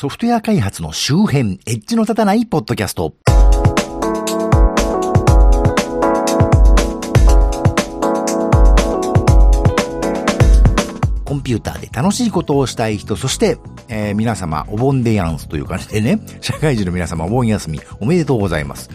ソフトウェア開発の周辺、エッジの立たないポッドキャスト。コンピューターで楽しいことをしたい人、そして、皆様お盆でやんすという感じでね、社会人の皆様お盆休みおめでとうございます。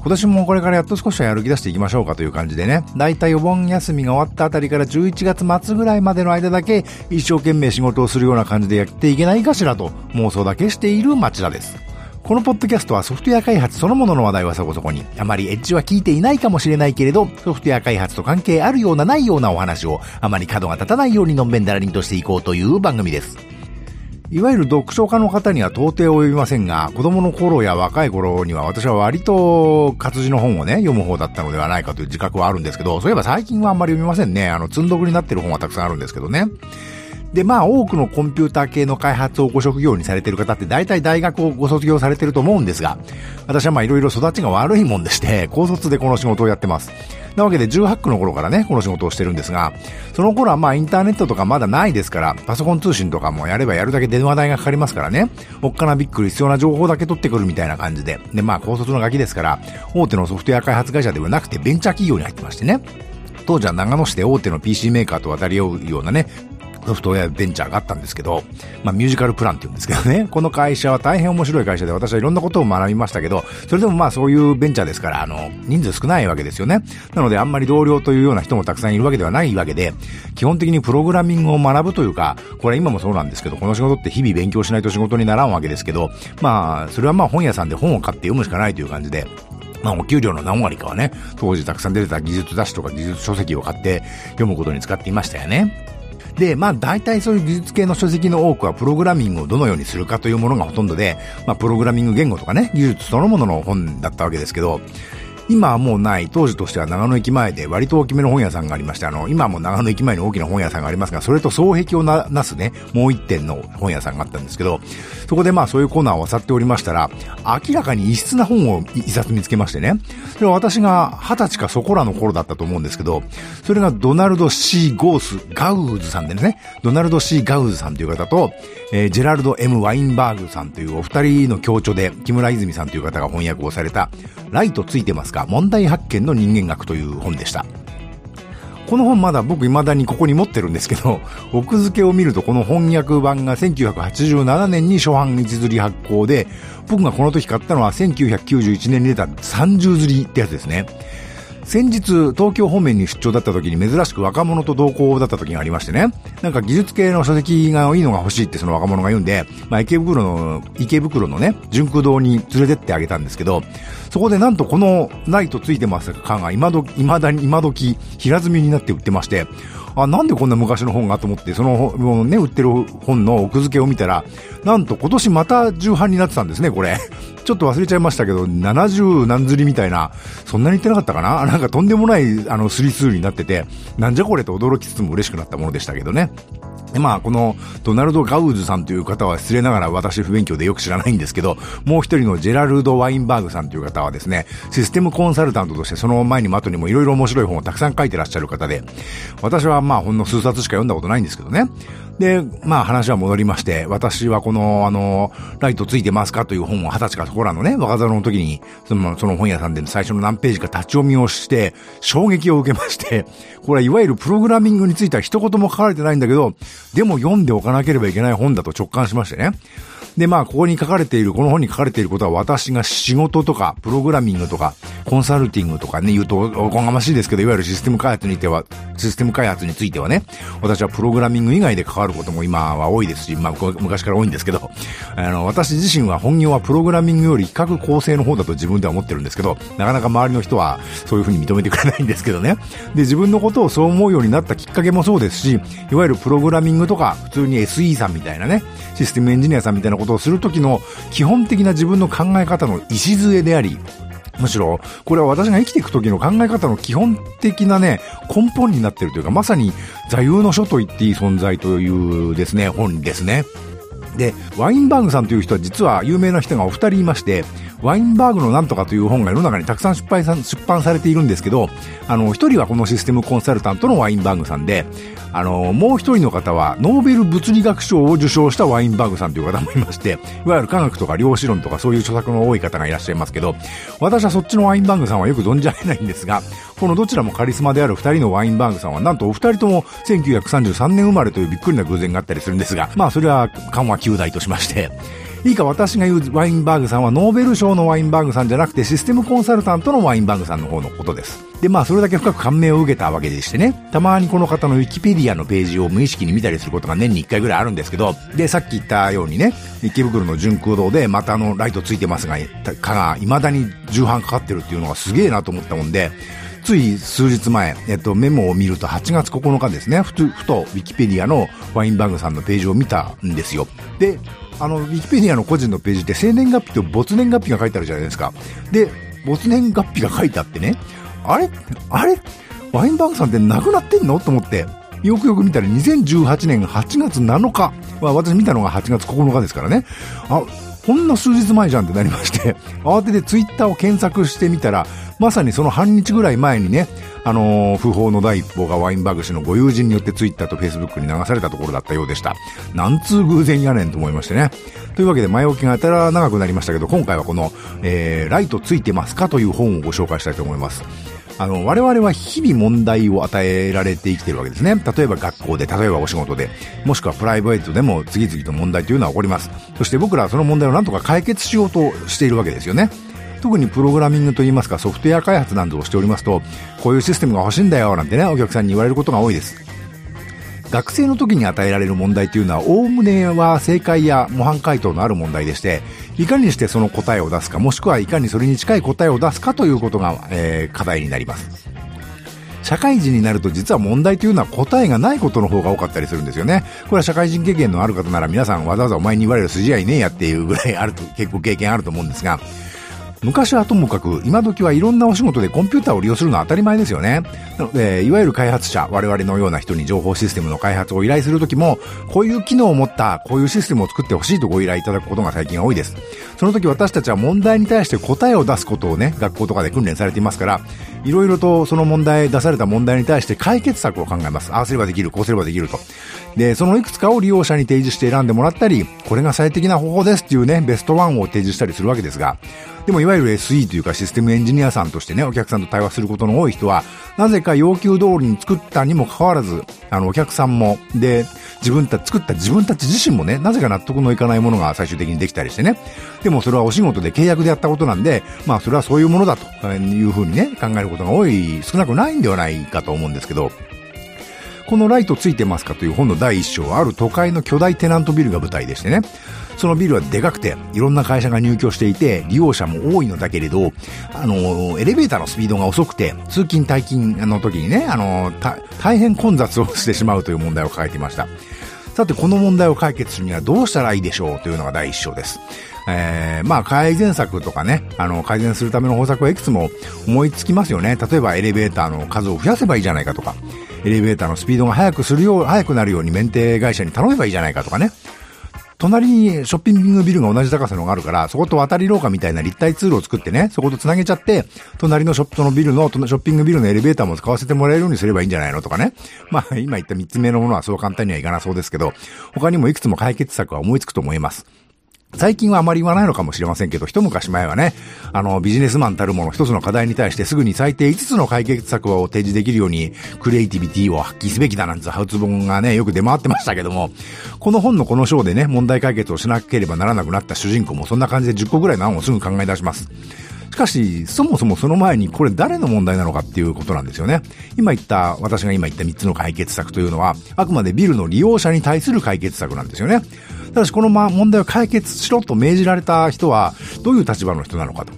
今年もこれからやっと少しは歩き出していきましょうかという感じでね、だいたいお盆休みが終わったあたりから11月末ぐらいまでの間だけ一生懸命仕事をするような感じでやっていけないかしらと妄想だけしている町田です。このポッドキャストはソフトウェア開発そのものの話題はそこそこに、あまりエッジは聞いていないかもしれないけれど、ソフトウェア開発と関係あるようなないようなお話をあまり角が立たないようにのんべんだらりんとしていこうという番組です。いわゆる読書家の方には到底及びませんが、子供の頃や若い頃には私は割と活字の本をね、読む方だったのではないかという自覚はあるんですけど、そういえば最近はあんまり読みませんね。積んどくになってる本はたくさんあるんですけどね。で、まあ多くのコンピューター系の開発をご職業にされている方って大体大学をご卒業されていると思うんですが、私はまあいろいろ育ちが悪いもんでして、高卒でこの仕事をやってます。なわけで18区の頃からね、この仕事をしてるんですが、その頃はまあインターネットとかまだないですから、パソコン通信とかもやればやるだけ電話代がかかりますからね、おっかなびっくり必要な情報だけ取ってくるみたいな感じで、でまあ高卒のガキですから、大手のソフトウェア開発会社ではなくてベンチャー企業に入ってましてね、当時は長野市で大手の PC メーカーと渡り合うようなね、ソフトウェアベンチャーがあったんですけど、まあミュージカルプランって言うんですけどね、この会社は大変面白い会社で私はいろんなことを学びましたけど、それでもまあそういうベンチャーですから、人数少ないわけですよね。なのであんまり同僚というような人もたくさんいるわけではないわけで、基本的にプログラミングを学ぶというか、これ今もそうなんですけど、この仕事って日々勉強しないと仕事にならんわけですけど、まあそれはまあ本屋さんで本を買って読むしかないという感じで、まあお給料の何割かはね、当時たくさん出てた技術雑誌とか技術書籍を買って読むことに使っていましたよね。で、まあ大体そういう技術系の書籍の多くはプログラミングをどのようにするかというものがほとんどで、まあプログラミング言語とかね、技術そのものの本だったわけですけど、今はもうない、当時としては長野駅前で割と大きめの本屋さんがありまして、今も長野駅前に大きな本屋さんがありますが、それと双璧をなすね、もう一点の本屋さんがあったんですけど、そこでまあそういうコーナーを漁っておりましたら、明らかに異質な本を一冊見つけましてね、それは私が20歳かそこらの頃だったと思うんですけど、それがドナルド・ C ・ガウズさんでね、ドナルド・ C ・ガウズさんという方と、ジェラルド・ M ・ワインバーグさんというお二人の協調で、木村泉さんという方が翻訳をされた、ライトついてますか問題発見の人間学という本でした。この本まだ僕未だにここに持ってるんですけど、奥付けを見るとこの翻訳版が1987年に初版1刷り発行で、僕がこの時買ったのは1991年に出た30刷りってやつですね。先日東京方面に出張だった時に珍しく若者と同行だった時がありましてね、なんか技術系の書籍がいいのが欲しいってその若者が言うんで、まあ池袋のね、純空堂に連れてってあげたんですけど、そこでなんとこのライトついてますかが今時平積みになって売ってまして、あ、なんでこんな昔の本がと思って、そのね、売ってる本の奥付けを見たら、なんと今年また重版になってたんですね。これちょっと忘れちゃいましたけど、70何刷りみたいな、そんなに言ってなかったかな、なんかとんでもないスリスーになってて、なんじゃこれと驚きつつも嬉しくなったものでしたけどね。でまあこのドナルド・ガウズさんという方は失礼ながら私不勉強でよく知らないんですけど、もう一人のジェラルド・ワインバーグさんという方はですね、システムコンサルタントとしてその前にも後にもいろいろ面白い本をたくさん書いてらっしゃる方で、私はまあほんの数冊しか読んだことないんですけどね。でまあ話は戻りまして、私はこのライトついてますかという本を20歳かそこらのね、若者の時にその本屋さんで最初の何ページか立ち読みをして衝撃を受けまして、これはいわゆるプログラミングについては一言も書かれてないんだけど、でも読んでおかなければいけない本だと直感しましてね。でまあこの本に書かれていることは、私が仕事とかプログラミングとかコンサルティングとかね、言うとおこがましいですけど、いわゆるシステム開発についてはね、私はプログラミング以外で関わることも今は多いですし、まあ昔から多いんですけど、私自身は本業はプログラミングより企画構成の方だと自分では思ってるんですけど、なかなか周りの人はそういうふうに認めてくれないんですけどね。で自分のことをそう思うようになったきっかけもそうですし、いわゆるプログラミングとか普通に SE さんみたいなね、システムエンジニアさんみたいなことをする時の基本的な自分の考え方の礎であり、むしろこれは私が生きていく時の考え方の基本的なね、根本になっているというか、まさに座右の書と言っていい存在というですね、本ですね。でワインバーグさんという人は実は有名な人がお二人いまして、ワインバーグのなんとかという本が世の中にたくさん出版されているんですけど、一人はこのシステムコンサルタントのワインバーグさんで、もう一人の方はノーベル物理学賞を受賞したワインバーグさんという方もいまして、いわゆる科学とか量子論とかそういう著作の多い方がいらっしゃいますけど、私はそっちのワインバーグさんはよく存じ上げないんですが、このどちらもカリスマである二人のワインバーグさんはなんとお二人とも1933年生まれというびっくりな偶然があったりするんですが、まあそれは緩和旧大としまして、いいか私が言うワインバーグさんはノーベル賞のワインバーグさんじゃなくてシステムコンサルタントのワインバーグさんの方のことです。でまあそれだけ深く感銘を受けたわけでしてね、たまにこの方のウィキペディアのページを無意識に見たりすることが年に1回ぐらいあるんですけど、でさっき言ったようにね、池袋の純空堂でまたライトついてますが蚊が未だに重版かかってるっていうのがすげえなと思ったもんで、つい数日前、メモを見ると8月9日ですね、ふとウィキペディアのワインバーグさんのページを見たんですよ。でウィキペディアの個人のページで生年月日と没年月日が書いてあるじゃないですか。で没年月日が書いてあってね、あれワインバーグさんって亡くなってんのと思ってよくよく見たら2018年8月7日、私見たのが8月9日ですからね、あこんな数日前じゃんってなりまして、慌ててツイッターを検索してみたら、まさにその半日ぐらい前にね、訃報の第一報がワインバーグ氏のご友人によってツイッターとフェイスブックに流されたところだったようでした。なんつう偶然やねんと思いましてね。というわけで前置きがやたら長くなりましたけど、今回はこの、ライトついてますかという本をご紹介したいと思います。我々は日々問題を与えられて生きているわけですね。例えば学校で、例えばお仕事で、もしくはプライベートでも次々と問題というのは起こります。そして僕らはその問題をなんとか解決しようとしているわけですよね。特にプログラミングといいますかソフトウェア開発なんぞをしておりますと、こういうシステムが欲しいんだよなんてね、お客さんに言われることが多いです。学生の時に与えられる問題というのはおおむねは正解や模範解答のある問題でして、いかにしてその答えを出すか、もしくはいかにそれに近い答えを出すかということが、課題になります。社会人になると実は問題というのは答えがないことの方が多かったりするんですよね。これは社会人経験のある方なら皆さんわざわざお前に言われる筋合いねえやっていうぐらいあると結構経験あると思うんですが、昔はともかく今時はいろんなお仕事でコンピューターを利用するのは当たり前ですよね。なのでいわゆる開発者、我々のような人に情報システムの開発を依頼するときも、こういう機能を持ったこういうシステムを作ってほしいとご依頼いただくことが最近多いです。その時私たちは問題に対して答えを出すことをね、学校とかで訓練されていますから、いろいろとその出された問題に対して解決策を考えます。ああすればできる、こうすればできると。でそのいくつかを利用者に提示して選んでもらったり、これが最適な方法ですっていうね、ベストワンを提示したりするわけですが、でもいわゆる SE というかシステムエンジニアさんとしてね、お客さんと対話することの多い人は、なぜか要求通りに作ったにもかかわらず、お客さんも、で、作った自分たち自身もね、なぜか納得のいかないものが最終的にできたりしてね。でもそれはお仕事で契約でやったことなんで、まあそれはそういうものだというふうにね、考えることが少なくないんではないかと思うんですけど、このライトついてますかという本の第一章はある都会の巨大テナントビルが舞台でしてね、そのビルはでかくていろんな会社が入居していて利用者も多いのだけれど、エレベーターのスピードが遅くて通勤退勤の時にね、大変混雑をしてしまうという問題を抱えていました。さてこの問題を解決するにはどうしたらいいでしょうというのが第一章です。改善策とかね、改善するための方策はいくつも思いつきますよね。例えばエレベーターの数を増やせばいいじゃないかとか、エレベーターのスピードが速くなるようにメンテ会社に頼めばいいじゃないかとかね。隣にショッピングビルが同じ高さのがあるから、そこと渡り廊下みたいな立体ツールを作ってね、そこと繋げちゃって隣のショッピングビルのエレベーターも使わせてもらえるようにすればいいんじゃないのとかね。まあ今言った3つ目のものはそう簡単にはいかなそうですけど、他にもいくつも解決策は思いつくと思います。最近はあまり言わないのかもしれませんけど、一昔前はね、ビジネスマンたるもの一つの課題に対してすぐに最低5つの解決策を提示できるようにクリエイティビティを発揮すべきだなんてハウツ本がね、よく出回ってましたけども、この本のこの章でね、問題解決をしなければならなくなった主人公もそんな感じで10個ぐらいの案をすぐ考え出します。しかしそもそもその前にこれ誰の問題なのかっていうことなんですよね。私が今言った3つの解決策というのはあくまでビルの利用者に対する解決策なんですよね。ただしこの問題を解決しろと命じられた人はどういう立場の人なのかと。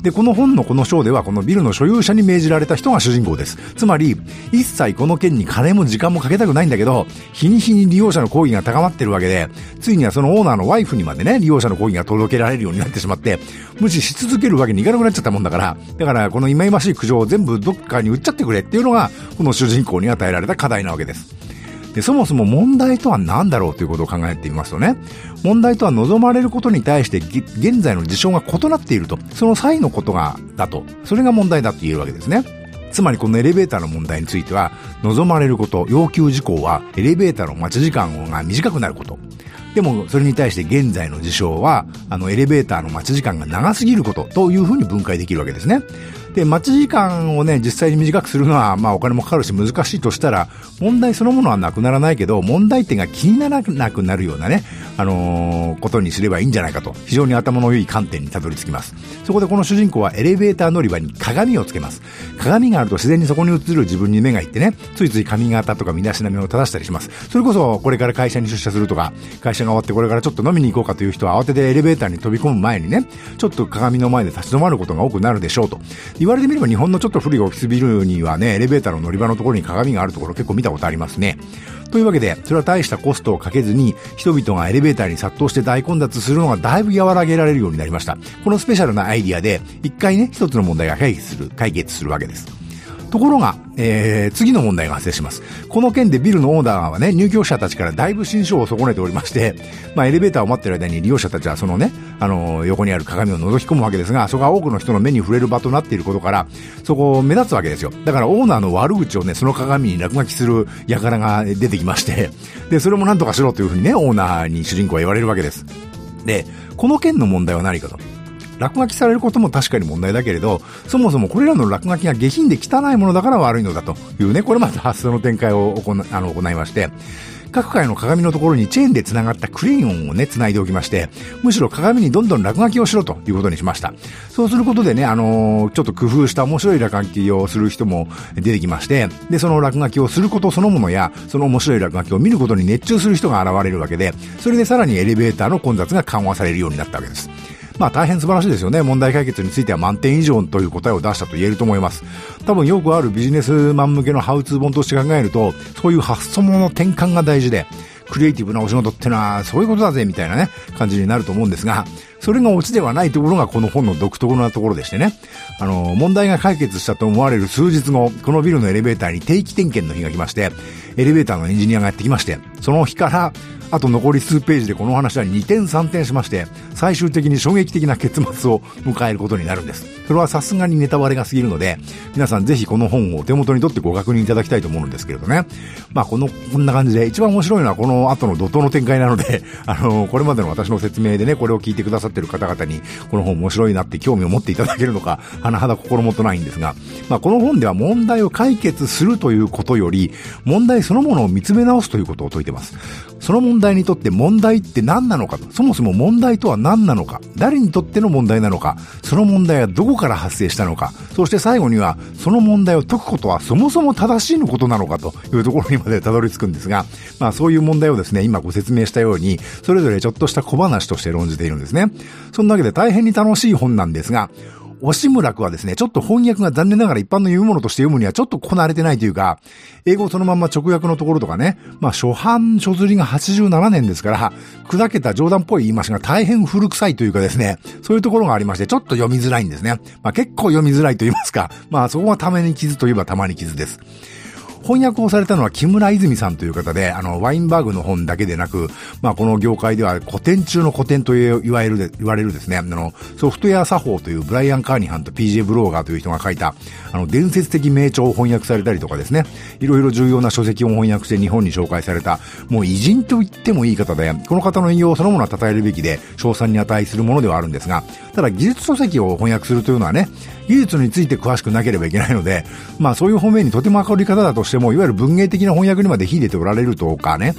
でこの本のこの章ではこのビルの所有者に命じられた人が主人公です。つまり一切この件に金も時間もかけたくないんだけど、日に日に利用者の抗議が高まってるわけで、ついにはそのオーナーのワイフにまでね、利用者の抗議が届けられるようになってしまって、無視し続けるわけにいかなくなっちゃったもんだから、この忌々しい苦情を全部どっかに売っちゃってくれっていうのがこの主人公に与えられた課題なわけです。で、そもそも問題とは何だろうということを考えてみますとね、問題とは望まれることに対して現在の事象が異なっていると、その際のことがだと、それが問題だと言えるわけですね。つまりこのエレベーターの問題については、望まれること、要求事項はエレベーターの待ち時間が短くなること。でもそれに対して現在の事象は、エレベーターの待ち時間が長すぎることというふうに分解できるわけですね。で、待ち時間をね、実際に短くするのは、お金もかかるし難しいとしたら、問題そのものはなくならないけど、問題点が気にならなくなるようなね、ことにすればいいんじゃないかと、非常に頭の良い観点にたどり着きます。そこでこの主人公はエレベーター乗り場に鏡をつけます。鏡があると自然にそこに映る自分に目がいってね、ついつい髪型とか身だしなみを正したりします。それこそ、これから会社に出社するとか、会社が終わってこれからちょっと飲みに行こうかという人は、慌ててエレベーターに飛び込む前にね、ちょっと鏡の前で立ち止まることが多くなるでしょうと。言われてみれば日本のちょっと古いオフィスビルにはね、エレベーターの乗り場のところに鏡があるところ結構見たことありますね。というわけで、それは大したコストをかけずに人々がエレベーターに殺到して大混雑するのがだいぶ和らげられるようになりました。このスペシャルなアイディアで一回ね、一つの問題が解決するわけです。ところが、次の問題が発生します。この件でビルのオーナーはね、入居者たちからだいぶ心象を損ねておりまして、エレベーターを待ってる間に利用者たちはそのね、横にある鏡を覗き込むわけですが、そこは多くの人の目に触れる場となっていることから、そこを目立つわけですよ。だからオーナーの悪口をね、その鏡に落書きする輩が出てきまして、で、それもなんとかしろというふうにね、オーナーに主人公は言われるわけです。で、この件の問題は何かと。落書きされることも確かに問題だけれど、そもそもこれらの落書きが下品で汚いものだから悪いのだというね、これまた発想の展開を行いまして、各階の鏡のところにチェーンで繋がったクレヨンをね、繋いでおきまして、むしろ鏡にどんどん落書きをしろということにしました。そうすることでね、ちょっと工夫した面白い落書きをする人も出てきまして、で、その落書きをすることそのものや、その面白い落書きを見ることに熱中する人が現れるわけで、それでさらにエレベーターの混雑が緩和されるようになったわけです。大変素晴らしいですよね。問題解決については満点以上という答えを出したと言えると思います。多分よくあるビジネスマン向けのハウツー本として考えると、そういう発想の転換が大事で、クリエイティブなお仕事ってのはそういうことだぜみたいなね、感じになると思うんですが、それがオチではないところがこの本の独特なところでしてね、問題が解決したと思われる数日後、このビルのエレベーターに定期点検の日が来まして、エレベーターのエンジニアがやってきまして、その日からあと残り数ページでこの話は2点3点しまして、最終的に衝撃的な結末を迎えることになるんです。それはさすがにネタバレが過ぎるので、皆さんぜひこの本をお手元に取ってご確認いただきたいと思うんですけれどね。こんな感じで、一番面白いのはこの後の怒涛の展開なので、これまでの私の説明でね、これを聞いてくださっている方々にこの本面白いなって興味を持っていただけるのか、甚だ心もとないんですが、この本では問題を解決するということより、問題そのものを見つめ直すということを説いてます。その問題にとって問題って何なのか、そもそも問題とは何なのか、誰にとっての問題なのか、その問題はどこから発生したのか、そして最後にはその問題を解くことはそもそも正しいのことなのかというところにまでたどり着くんですが、そういう問題をですね、今ご説明したようにそれぞれちょっとした小話として論じているんですね。そんなわけで大変に楽しい本なんですが、押村くはですね、ちょっと翻訳が残念ながら一般の読むものとして読むにはちょっとこなれてないというか、英語そのまんま直訳のところとかね、初版書刷りが87年ですから、砕けた冗談っぽい言い回しが大変古臭いというかですね、そういうところがありまして、ちょっと読みづらいんですね。結構読みづらいと言いますか、そこはために傷といえばたまに傷です。翻訳をされたのは木村泉さんという方で、ワインバーグの本だけでなく、この業界では古典中の古典と言われるですね、ソフトウェア作法というブライアン・カーニハンと PJ ブローガーという人が書いた、伝説的名著を翻訳されたりとかですね、いろいろ重要な書籍を翻訳して日本に紹介された、もう偉人と言ってもいい方で、この方の引用そのものは称えるべきで、称賛に値するものではあるんですが、ただ技術書籍を翻訳するというのはね、技術について詳しくなければいけないので、そういう方面にとても明るい方だとしても、いわゆる文芸的な翻訳にまで秀でておられるとかね、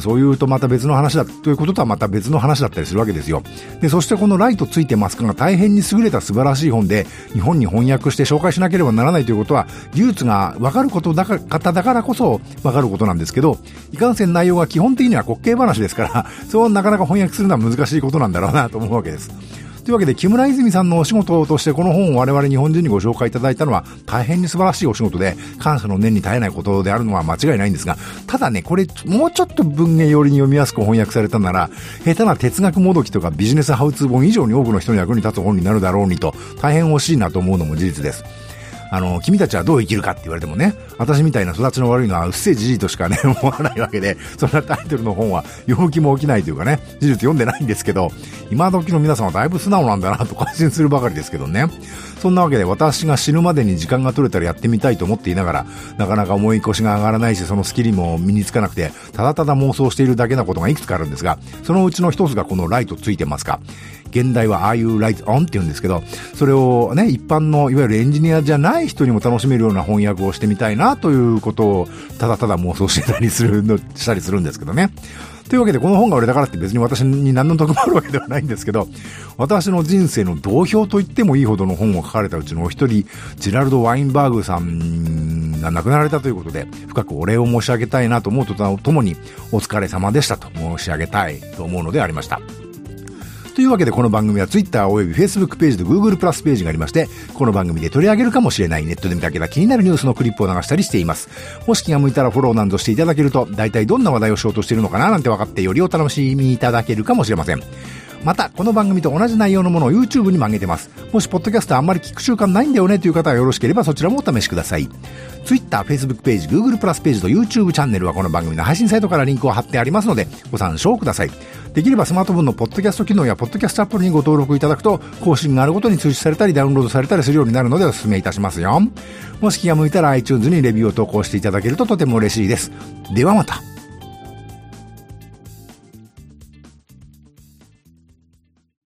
そういうとまた別の話だということとはまた別の話だったりするわけですよ。で、そしてこのライトついてますかが大変に優れた素晴らしい本で、日本に翻訳して紹介しなければならないということは、技術がわかることだから方だからこそわかることなんですけど、いかんせん内容が基本的には滑稽話ですから、そうなかなか翻訳するのは難しいことなんだろうなと思うわけです。というわけで、木村泉さんのお仕事としてこの本を我々日本人にご紹介いただいたのは大変に素晴らしいお仕事で、感謝の念に耐えないことであるのは間違いないんですが、ただね、これもうちょっと文芸寄りに読みやすく翻訳されたなら、下手な哲学もどきとかビジネスハウツー本以上に多くの人の役に立つ本になるだろうにと、大変惜しいなと思うのも事実です。君たちはどう生きるかって言われてもね、私みたいな育ちの悪いのはうっせえじじいとしかね思わないわけで、そんなタイトルの本は陽気も起きないというかね、事実読んでないんですけど、今時の皆さんはだいぶ素直なんだなと感心するばかりですけどね。そんなわけで、私が死ぬまでに時間が取れたらやってみたいと思っていながら、なかなか重い腰が上がらないし、そのスキルも身につかなくて、ただただ妄想しているだけなことがいくつかあるんですが、そのうちの一つがこのライトついてますか、現代はああいうライトオンって言うんですけど、それをね、一般のいわゆるエンジニアじゃない人にも楽しめるような翻訳をしてみたいなということをただただ妄想してたりするのしたりするんですけどね。というわけで、この本が売れたからって別に私に何の得もあるわけではないんですけど、私の人生の同票と言ってもいいほどの本を書かれたうちのお一人、ジェラルド・ワインバーグさんが亡くなられたということで、深くお礼を申し上げたいなと思うとともに、お疲れ様でしたと申し上げたいと思うのでありました。というわけで、この番組は Twitter および Facebook ページと Google プラスページがありまして、この番組で取り上げるかもしれないネットで見かけた気になるニュースのクリップを流したりしています。もし気が向いたらフォローなどしていただけると、大体どんな話題をしようとしているのかななんて分かって、よりお楽しみいただけるかもしれません。また、この番組と同じ内容のものを YouTube にも上げてます。もしポッドキャストあんまり聞く習慣ないんだよねという方は、よろしければそちらもお試しください。 Twitter、Facebook ページ、Google プラスページと YouTube チャンネルは、この番組の配信サイトからリンクを貼ってありますので、ご参照ください。できればスマートフォンのポッドキャスト機能やポッドキャストアプリにご登録いただくと、更新があるごとに通知されたりダウンロードされたりするようになるので、お勧めいたしますよ。もし気が向いたら iTunes にレビューを投稿していただけるととても嬉しいです。ではまた。